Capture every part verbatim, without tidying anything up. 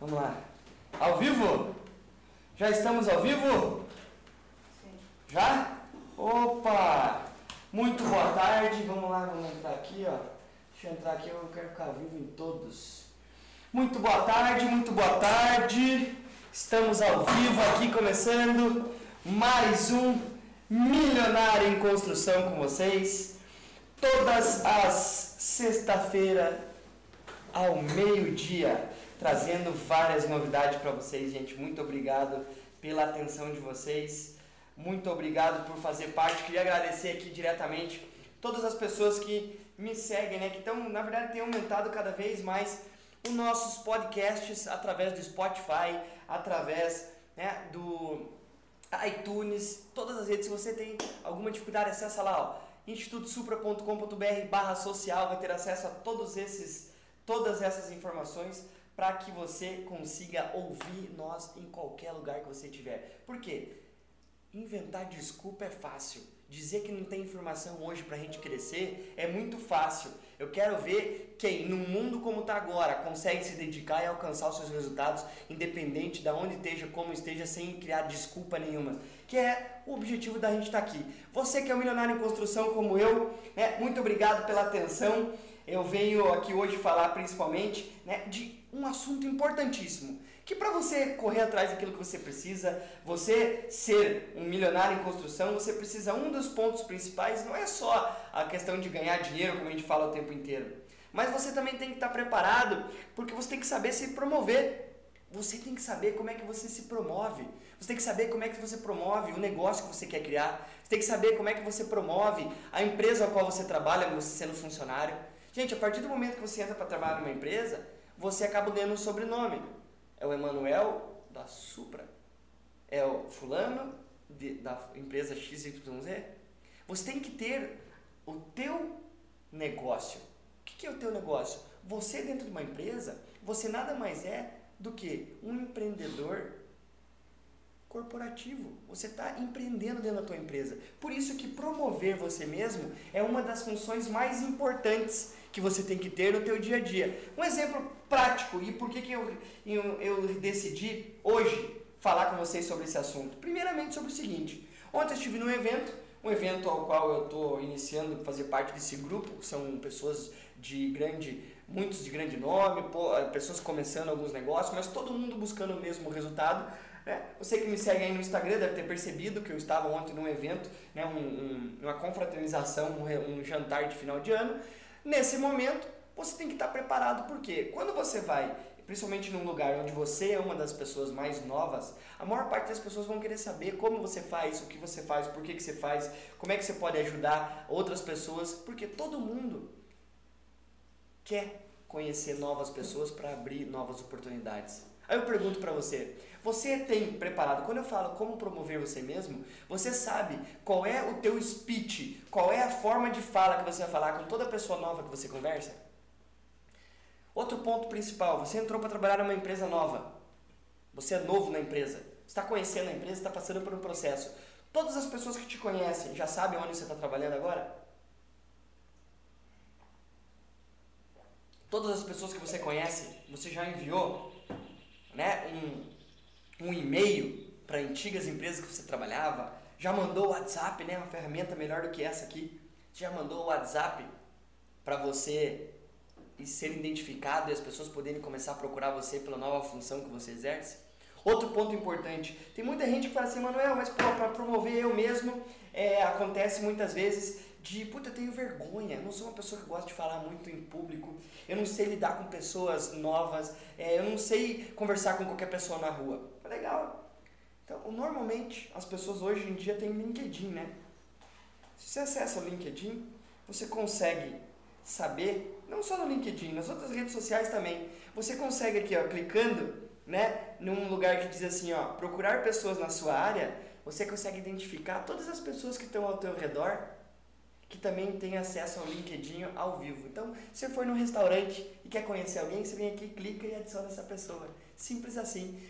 Vamos lá. Ao vivo? Já estamos ao vivo? Sim. Já? Opa! Muito boa tarde. Vamos lá, vamos entrar aqui, ó. Deixa eu entrar aqui, eu quero ficar vivo em todos. Muito boa tarde, muito boa tarde. Estamos ao vivo aqui, começando mais um Milionário em Construção com vocês. Todas as sexta-feira ao meio-dia, trazendo várias novidades para vocês, gente. Muito obrigado pela atenção de vocês. Muito obrigado por fazer parte. Queria agradecer aqui diretamente todas as pessoas que me seguem, né? Que estão, na verdade, tem aumentado cada vez mais os nossos podcasts através do Spotify, através, né, do iTunes, todas as redes. Se você tem alguma dificuldade, acessa lá, ó, instituto supra ponto com ponto br barra social, vai ter acesso a todos esses, todas essas informações para que você consiga ouvir nós em qualquer lugar que você tiver. Por quê? Inventar desculpa é fácil. Dizer que não tem informação hoje para a gente crescer é muito fácil. Eu quero ver quem, no mundo como está agora, consegue se dedicar e alcançar os seus resultados, independente de onde esteja, como esteja, sem criar desculpa nenhuma, que é o objetivo da gente estar aqui. Você que é um milionário em construção como eu, né, muito obrigado pela atenção. Eu venho aqui hoje falar principalmente, né, de um assunto importantíssimo, que para você correr atrás daquilo que você precisa, você ser um milionário em construção, você precisa, um dos pontos principais, não é só a questão de ganhar dinheiro, como a gente fala o tempo inteiro, mas você também tem que estar preparado, porque você tem que saber se promover. Você tem que saber como é que você se promove. Você tem que saber como é que você promove o negócio que você quer criar. Você tem que saber como é que você promove a empresa a qual você trabalha, você sendo funcionário. Gente, a partir do momento que você entra para trabalhar numa empresa, você acaba ganhando um sobrenome. É o Emanuel da Supra. É o fulano de, da empresa X Y Z. Você tem que ter o teu negócio. O que é o teu negócio? Você dentro de uma empresa, você nada mais é do que um empreendedor corporativo. Você está empreendendo dentro da tua empresa. Por isso que promover você mesmo é uma das funções mais importantes que você tem que ter no teu dia a dia. Um exemplo prático, e por que que eu, eu, eu decidi hoje falar com vocês sobre esse assunto? Primeiramente sobre o seguinte: ontem eu estive num evento, um evento ao qual eu estou iniciando fazer parte desse grupo, são pessoas de grande... muitos de grande nome, pessoas começando alguns negócios, mas todo mundo buscando o mesmo resultado, né? Você que me segue aí no Instagram deve ter percebido que eu estava ontem num evento, né, um, um, uma confraternização, um, um jantar de final de ano. Nesse momento, você tem que estar preparado, porque quando você vai, principalmente num lugar onde você é uma das pessoas mais novas, a maior parte das pessoas vão querer saber como você faz, o que você faz, por que que você faz, como é que você pode ajudar outras pessoas, porque todo mundo quer conhecer novas pessoas para abrir novas oportunidades. Aí eu pergunto para você, você tem preparado? Quando eu falo como promover você mesmo, você sabe qual é o teu speech, qual é a forma de fala que você vai falar com toda pessoa nova que você conversa? Outro ponto principal, você entrou para trabalhar numa empresa nova, você é novo na empresa, está conhecendo a empresa, está passando por um processo. Todas as pessoas que te conhecem já sabem onde você está trabalhando agora? Todas as pessoas que você conhece, você já enviou, né, um, um e-mail para antigas empresas que você trabalhava? Já mandou o WhatsApp, né, uma ferramenta melhor do que essa aqui? Você já mandou o WhatsApp para você ser identificado e as pessoas poderem começar a procurar você pela nova função que você exerce? Outro ponto importante, tem muita gente que fala assim: Manuel, mas para promover eu mesmo, é, acontece muitas vezes de, puta, eu tenho vergonha, eu não sou uma pessoa que gosta de falar muito em público, eu não sei lidar com pessoas novas, é, eu não sei conversar com qualquer pessoa na rua. Legal. Então, normalmente, as pessoas hoje em dia têm LinkedIn, né? Se você acessa o LinkedIn, você consegue saber, não só no LinkedIn, nas outras redes sociais também, você consegue aqui, ó, clicando, né, num lugar que diz assim, ó, procurar pessoas na sua área, você consegue identificar todas as pessoas que estão ao teu redor, que também tem acesso ao LinkedIn ao vivo. Então, se você for num restaurante e quer conhecer alguém, você vem aqui, clica e adiciona essa pessoa. Simples assim.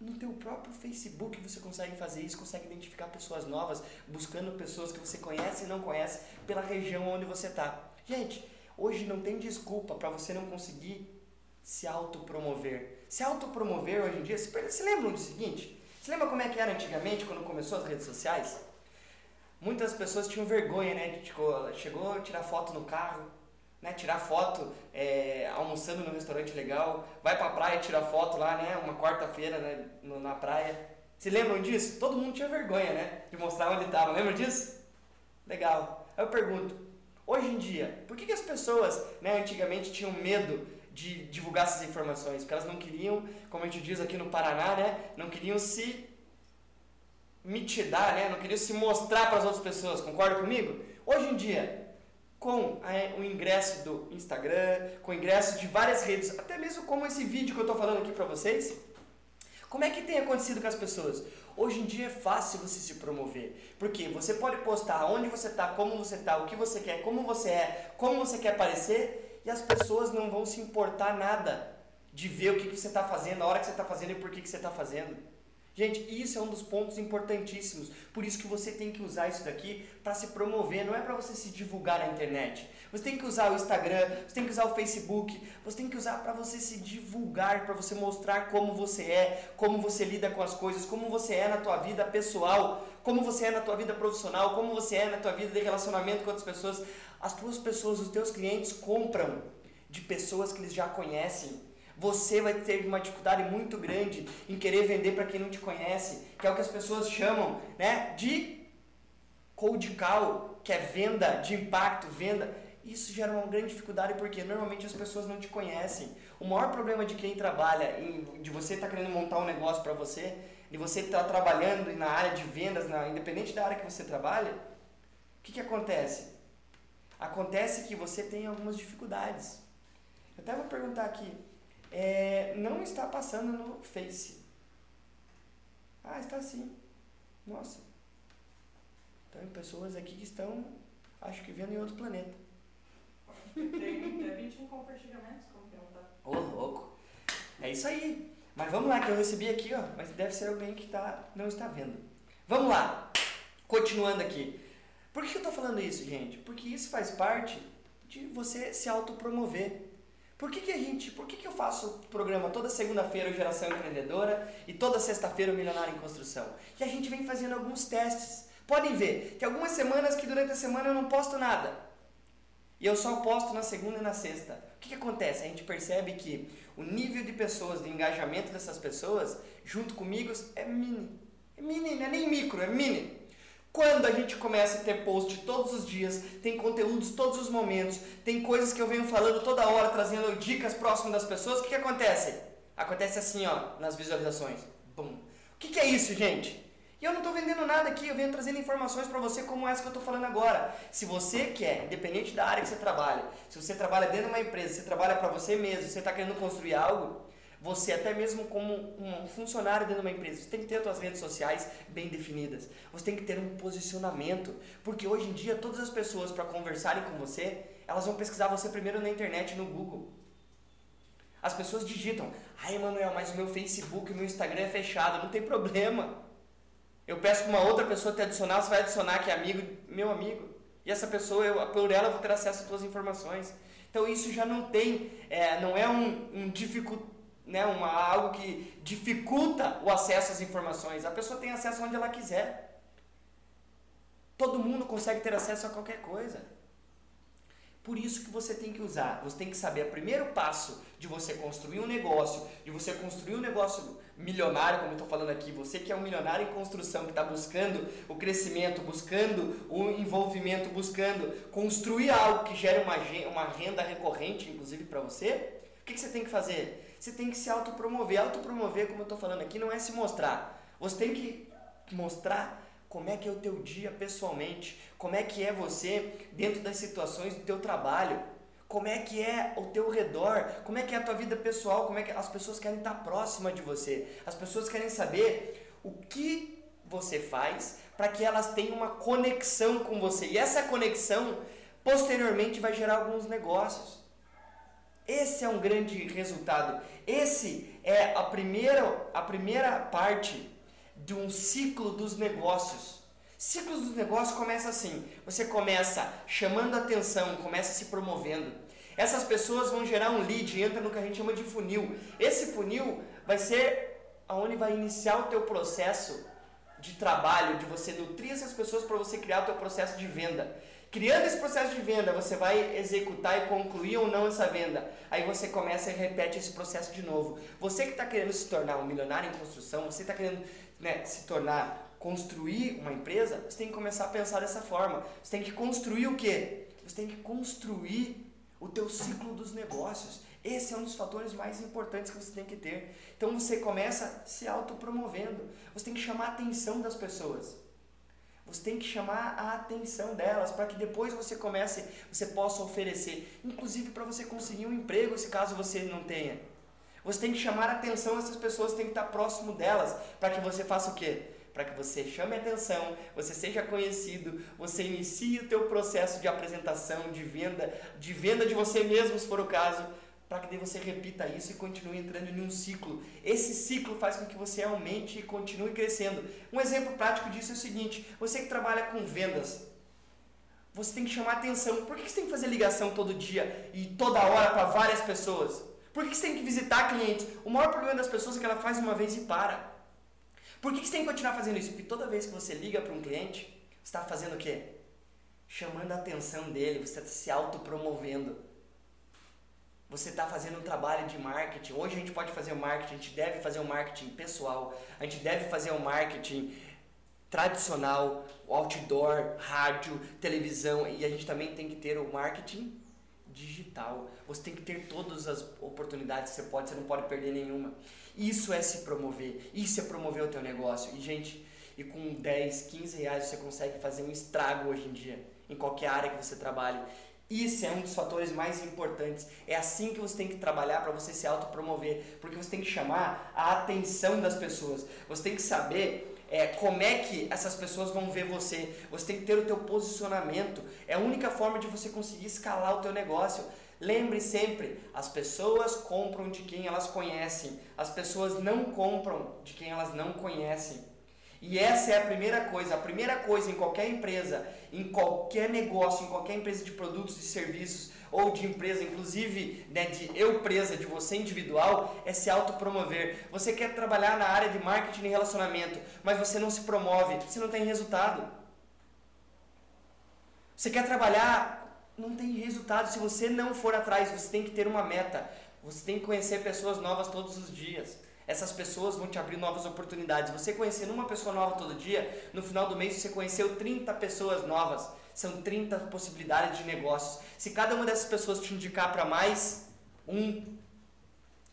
No teu próprio Facebook você consegue fazer isso, consegue identificar pessoas novas, buscando pessoas que você conhece e não conhece pela região onde você está. Gente, hoje não tem desculpa para você não conseguir se autopromover. Se autopromover hoje em dia, se lembram do seguinte? Se lembra como é que era antigamente, quando começou as redes sociais? Muitas pessoas tinham vergonha, né? Tipo, chegou a tirar foto no carro, né? Tirar foto é, almoçando num restaurante legal, vai pra praia e tira foto lá, né? Uma quarta-feira, né? No, na praia. Se lembram disso? Todo mundo tinha vergonha, né? De mostrar onde estava. Lembra disso? Legal. Aí eu pergunto, hoje em dia, por que, que as pessoas, né, antigamente tinham medo de divulgar essas informações? Porque elas não queriam, como a gente diz aqui no Paraná, né? Não queriam se mitidar, né? Não queriam se mostrar para as outras pessoas, concorda comigo? Hoje em dia, com a, o ingresso do Instagram, com o ingresso de várias redes, até mesmo como esse vídeo que eu estou falando aqui para vocês, como é que tem acontecido com as pessoas? Hoje em dia é fácil você se promover, porque você pode postar onde você está, como você está, o que você quer, como você é, como você quer aparecer, e as pessoas não vão se importar nada de ver o que, que você está fazendo, a hora que você está fazendo e por que, que você está fazendo. Gente, isso é um dos pontos importantíssimos, por isso que você tem que usar isso daqui para se promover, não é para você se divulgar na internet. Você tem que usar o Instagram, você tem que usar o Facebook, você tem que usar para você se divulgar, para você mostrar como você é, como você lida com as coisas, como você é na tua vida pessoal, como você é na tua vida profissional, como você é na tua vida de relacionamento com outras pessoas. As tuas pessoas, os teus clientes compram de pessoas que eles já conhecem. Você vai ter uma dificuldade muito grande em querer vender para quem não te conhece, que é o que as pessoas chamam, né, de cold call, que é venda de impacto, venda. Isso gera uma grande dificuldade porque normalmente as pessoas não te conhecem. O maior problema de quem trabalha, de você estar querendo montar um negócio para você, de você estar trabalhando na área de vendas, na, independente da área que você trabalha, o que, que acontece? Acontece que você tem algumas dificuldades. Eu até vou perguntar aqui. É, não está passando no Face. Ah, está sim. Nossa. Tem pessoas aqui que estão, acho que vendo em outro planeta. Tem até vinte e um compartilhamentos, como que ela tá. Ô, louco. É isso aí. Mas vamos lá, que eu recebi aqui, ó. Mas deve ser alguém que tá, não está vendo. Vamos lá. Continuando aqui. Por que eu tô falando isso, gente? Porque isso faz parte de você se autopromover. Por que, que a gente, por que, que eu faço programa toda segunda-feira, Geração Empreendedora, e toda sexta-feira, Milionário em Construção? E a gente vem fazendo alguns testes. Podem ver, tem algumas semanas que durante a semana eu não posto nada. E eu só posto na segunda e na sexta. O que, que acontece? A gente percebe que o nível de pessoas, de engajamento dessas pessoas, junto comigo, é mini. É mini, não é nem micro, é mini. Quando a gente começa a ter post todos os dias, tem conteúdos todos os momentos, tem coisas que eu venho falando toda hora, trazendo dicas próximas das pessoas, o que, que acontece? Acontece assim, ó, nas visualizações. Bum. O que, que é isso, gente? E eu não estou vendendo nada aqui, eu venho trazendo informações para você como essa que eu estou falando agora. Se você quer, independente da área que você trabalha, se você trabalha dentro de uma empresa, se você trabalha para você mesmo, se você está querendo construir algo, você até mesmo como um funcionário dentro de uma empresa, você tem que ter as suas redes sociais bem definidas. Você tem que ter um posicionamento, porque hoje em dia todas as pessoas para conversarem com você, elas vão pesquisar você primeiro na internet, no Google. As pessoas digitam, ai Manuel, mas o meu Facebook, o meu Instagram é fechado, não tem problema. Eu peço para uma outra pessoa te adicionar, você vai adicionar que é amigo, meu amigo. E essa pessoa, eu, por ela, eu vou ter acesso às suas informações. Então isso já não tem, é, não é um, um dificultador, né, uma, algo que dificulta o acesso às informações. A pessoa tem acesso onde ela quiser. Todo mundo consegue ter acesso a qualquer coisa. Por isso que você tem que usar. Você tem que saber o primeiro passo de você construir um negócio, de você construir um negócio milionário, como eu estou falando aqui. Você que é um milionário em construção, que está buscando o crescimento, buscando o envolvimento, buscando construir algo que gere uma, uma renda recorrente, inclusive para você. O que, que você tem que fazer? Você tem que se autopromover. Autopromover, como eu estou falando aqui, não é se mostrar. Você tem que mostrar como é que é o teu dia pessoalmente, como é que é você dentro das situações do teu trabalho, como é que é o teu redor, como é que é a tua vida pessoal, como é que as pessoas querem estar próximas de você. As pessoas querem saber o que você faz para que elas tenham uma conexão com você. E essa conexão, posteriormente, vai gerar alguns negócios. Esse é um grande resultado. Esse é a primeira, a primeira parte de um ciclo dos negócios. Ciclos dos negócios começa assim. Você começa chamando a atenção, começa se promovendo. Essas pessoas vão gerar um lead, entra no que a gente chama de funil. Esse funil vai ser aonde vai iniciar o teu processo de trabalho, de você nutrir essas pessoas para você criar o teu processo de venda. Criando esse processo de venda, você vai executar e concluir ou não essa venda. Aí você começa e repete esse processo de novo. Você que está querendo se tornar um milionário em construção, você está querendo, né, se tornar, construir uma empresa, você tem que começar a pensar dessa forma. Você tem que construir o quê? Você tem que construir o teu ciclo dos negócios. Esse é um dos fatores mais importantes que você tem que ter. Então você começa se autopromovendo. Você tem que chamar a atenção das pessoas. Você tem que chamar a atenção delas para que depois você comece, você possa oferecer. Inclusive para você conseguir um emprego, se caso você não tenha. Você tem que chamar a atenção dessas pessoas, tem que estar próximo delas para que você faça o quê? Para que você chame a atenção, você seja conhecido, você inicie o teu processo de apresentação, de venda, de venda de você mesmo, se for o caso, para que você repita isso e continue entrando em um ciclo. Esse ciclo faz com que você aumente e continue crescendo. Um exemplo prático disso é o seguinte: você que trabalha com vendas, você tem que chamar a atenção. Por que você tem que fazer ligação todo dia e toda hora para várias pessoas? Por que você tem que visitar clientes? O maior problema das pessoas é que ela faz uma vez e para. Por que você tem que continuar fazendo isso? Porque toda vez que você liga para um cliente, você está fazendo o quê? Chamando a atenção dele, você está se autopromovendo. Você está fazendo um trabalho de marketing. Hoje a gente pode fazer o marketing, a gente deve fazer o marketing pessoal, a gente deve fazer o marketing tradicional, outdoor, rádio, televisão, e a gente também tem que ter o marketing digital. Você tem que ter todas as oportunidades que você pode, você não pode perder nenhuma. Isso é se promover, isso é promover o teu negócio. E gente, e com dez, quinze reais você consegue fazer um estrago hoje em dia, em qualquer área que você trabalhe. Isso é um dos fatores mais importantes. É assim que você tem que trabalhar para você se autopromover, porque você tem que chamar a atenção das pessoas. Você tem que saber É, como é que essas pessoas vão ver você. Você tem que ter o teu posicionamento. É a única forma de você conseguir escalar o teu negócio. Lembre sempre, as pessoas compram de quem elas conhecem. As pessoas não compram de quem elas não conhecem. E essa é a primeira coisa. A primeira coisa em qualquer empresa, em qualquer negócio, em qualquer empresa de produtos e serviços, ou de empresa, inclusive, né, de eu presa, de você individual, é se autopromover. Você quer trabalhar na área de marketing e relacionamento, mas você não se promove, você não tem resultado. Você quer trabalhar, não tem resultado. Se você não for atrás, você tem que ter uma meta. Você tem que conhecer pessoas novas todos os dias. Essas pessoas vão te abrir novas oportunidades. Você conhecendo uma pessoa nova todo dia, no final do mês você conheceu trinta pessoas novas. São trinta possibilidades de negócios. Se cada uma dessas pessoas te indicar para mais um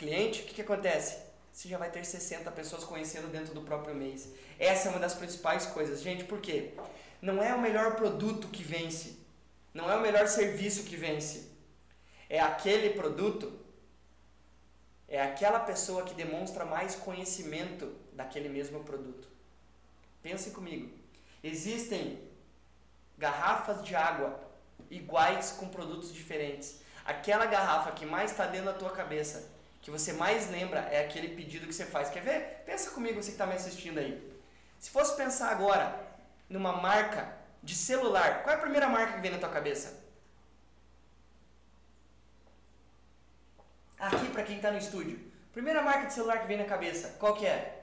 cliente, o que, que acontece? Você já vai ter sessenta pessoas conhecendo dentro do próprio mês. Essa é uma das principais coisas. Gente, por quê? Não é o melhor produto que vence. Não é o melhor serviço que vence. É aquele produto... É aquela pessoa que demonstra mais conhecimento daquele mesmo produto. Pense comigo. Existem garrafas de água iguais com produtos diferentes. Aquela garrafa que mais está dentro da tua cabeça, que você mais lembra, é aquele pedido que você faz. Quer ver? Pensa comigo, você que está me assistindo aí. Se fosse pensar agora numa marca de celular, qual é a primeira marca que vem na tua cabeça? Aqui, para quem está no estúdio, primeira marca de celular que vem na cabeça, qual que é?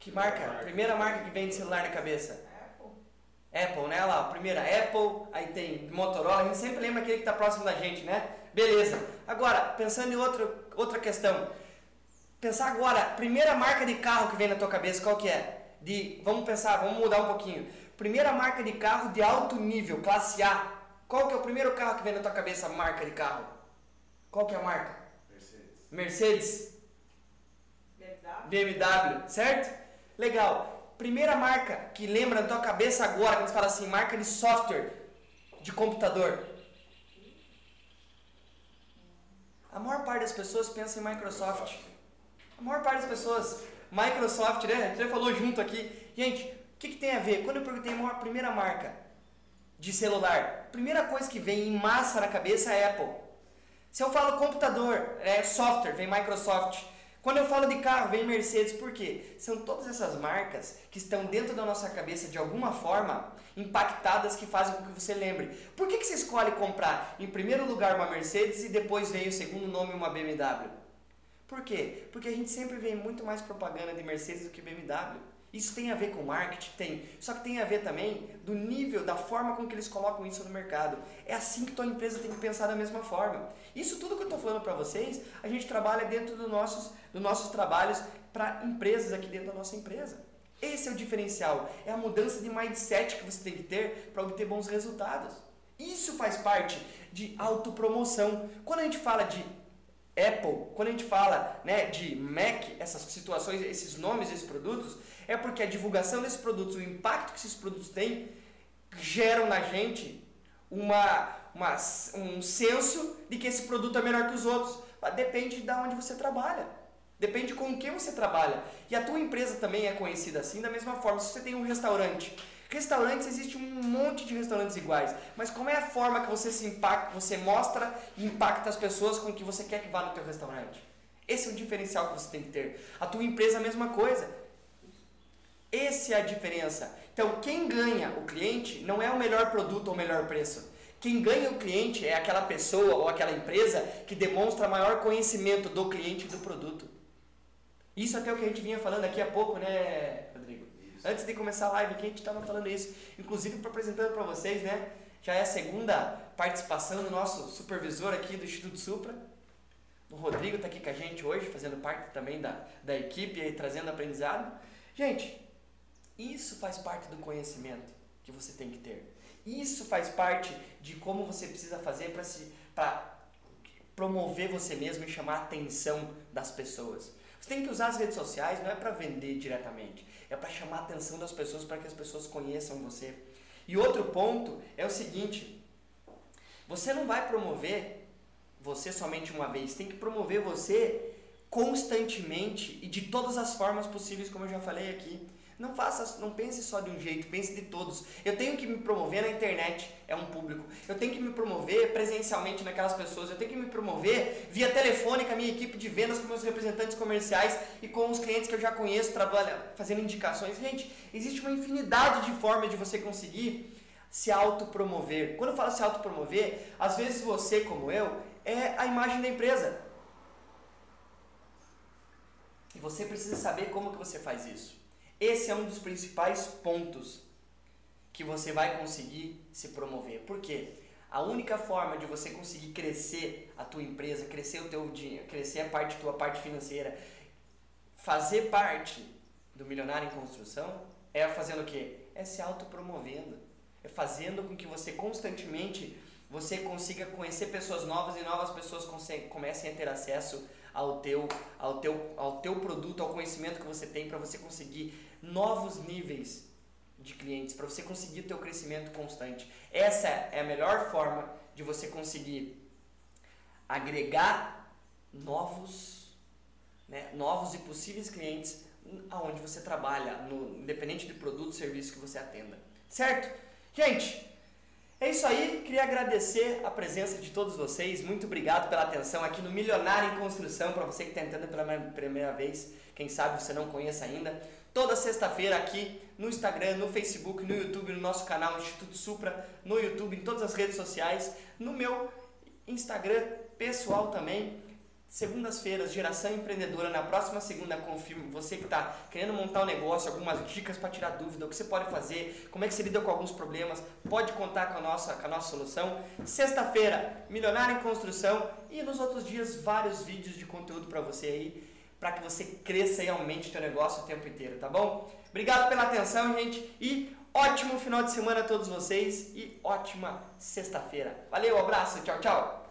Que marca? Primeira marca que vem de celular na cabeça? Apple. Apple, né? Olha lá, primeira Apple, aí tem Motorola, a gente sempre lembra aquele que está próximo da gente, né? Beleza. Agora, pensando em outro, outra questão, pensar agora, primeira marca de carro que vem na tua cabeça, qual que é? De, vamos pensar, vamos mudar um pouquinho. Primeira marca de carro de alto nível, classe A. Qual que é o primeiro carro que vem na tua cabeça, marca de carro? Qual que é a marca? Mercedes. Mercedes? B M W, certo? Legal. Primeira marca que lembra na tua cabeça agora, quando você fala assim, marca de software, de computador. A maior parte das pessoas pensa em Microsoft. A maior parte das pessoas, Microsoft, né? A gente já falou junto aqui. Gente, o que, que tem a ver? Quando eu perguntei a primeira marca de celular, primeira coisa que vem em massa na cabeça é Apple. Se eu falo computador, é software, vem Microsoft. Quando eu falo de carro, vem Mercedes, por quê? São todas essas marcas que estão dentro da nossa cabeça, de alguma forma, impactadas, que fazem com que você lembre. Por que que você escolhe comprar, em primeiro lugar, uma Mercedes e depois vem o segundo nome, uma B M W? Por quê? Porque a gente sempre vê muito mais propaganda de Mercedes do que B M W. Isso tem a ver com marketing? Tem. Só que tem a ver também do nível, da forma com que eles colocam isso no mercado. É assim que tua empresa tem que pensar da mesma forma. Isso tudo que eu estou falando para vocês, a gente trabalha dentro dos nossos, dos nossos trabalhos para empresas aqui dentro da nossa empresa. Esse é o diferencial, é a mudança de mindset que você tem que ter para obter bons resultados. Isso faz parte de autopromoção. Quando a gente fala de Apple, quando a gente fala, né, de Mac, essas situações, esses nomes, esses produtos, é porque a divulgação desses produtos, o impacto que esses produtos têm, geram na gente uma, uma, um senso de que esse produto é melhor que os outros. Mas depende de onde você trabalha, depende com o que você trabalha. E a tua empresa também é conhecida assim, da mesma forma. Se você tem um restaurante, restaurantes, existe um monte de restaurantes iguais, mas como é a forma que você se impacta, você mostra e impacta as pessoas com o que você quer que vá no teu restaurante? Esse é o diferencial que você tem que ter. A tua empresa é a mesma coisa. Essa é a diferença. Então, quem ganha o cliente não é o melhor produto ou o melhor preço. Quem ganha o cliente é aquela pessoa ou aquela empresa que demonstra maior conhecimento do cliente e do produto. Isso até o que a gente vinha falando aqui há pouco, né, Rodrigo? Antes de começar a live aqui, a gente estava falando isso, inclusive apresentando para vocês, né? Já é a segunda participação do nosso supervisor aqui do Instituto Supra. O Rodrigo está aqui com a gente hoje, fazendo parte também da, da equipe e trazendo aprendizado. Gente, isso faz parte do conhecimento que você tem que ter. Isso faz parte de como você precisa fazer para se, para promover você mesmo e chamar a atenção das pessoas. Você tem que usar as redes sociais, não é para vender diretamente, é para chamar a atenção das pessoas, para que as pessoas conheçam você. E outro ponto é o seguinte, você não vai promover você somente uma vez, tem que promover você constantemente e de todas as formas possíveis, como eu já falei aqui. Não faça, não pense só de um jeito, pense de todos. Eu tenho que me promover na internet, é um público. Eu tenho que me promover presencialmente naquelas pessoas. Eu tenho que me promover via telefone com a minha equipe de vendas, com meus representantes comerciais e com os clientes que eu já conheço, trabalhando, fazendo indicações. Gente, existe uma infinidade de formas de você conseguir se autopromover. Quando eu falo se autopromover, às vezes você, como eu, é a imagem da empresa. E você precisa saber como que você faz isso. Esse é um dos principais pontos que você vai conseguir se promover. Por quê? A única forma de você conseguir crescer a tua empresa, crescer o teu dinheiro, crescer a parte, tua parte financeira, fazer parte do Milionário em Construção, é fazendo o quê? É se autopromovendo. É fazendo com que você constantemente você consiga conhecer pessoas novas e novas pessoas comecem a ter acesso ao teu, ao teu, ao teu produto, ao conhecimento que você tem, para você conseguir novos níveis de clientes, para você conseguir o teu crescimento constante. Essa é a melhor forma de você conseguir agregar novos, né, novos e possíveis clientes aonde você trabalha, no, independente do produto ou serviço que você atenda. Certo? Gente, é isso aí, queria agradecer a presença de todos vocês, muito obrigado pela atenção aqui no Milionário em Construção, para você que está entrando pela primeira vez, quem sabe você não conhece ainda, toda sexta-feira aqui no Instagram, no Facebook, no YouTube, no nosso canal Instituto Supra, no YouTube, em todas as redes sociais, no meu Instagram pessoal também, segundas-feiras, Geração Empreendedora, na próxima segunda confirmo, você que está querendo montar um negócio, algumas dicas para tirar dúvida, o que você pode fazer, como é que você lida com alguns problemas, pode contar com a nossa, com a nossa solução. Sexta-feira, Milionário em Construção, e nos outros dias vários vídeos de conteúdo para você aí, para que você cresça e aumente o seu negócio o tempo inteiro, tá bom? Obrigado pela atenção, gente, e ótimo final de semana a todos vocês e ótima sexta-feira. Valeu, abraço, tchau, tchau!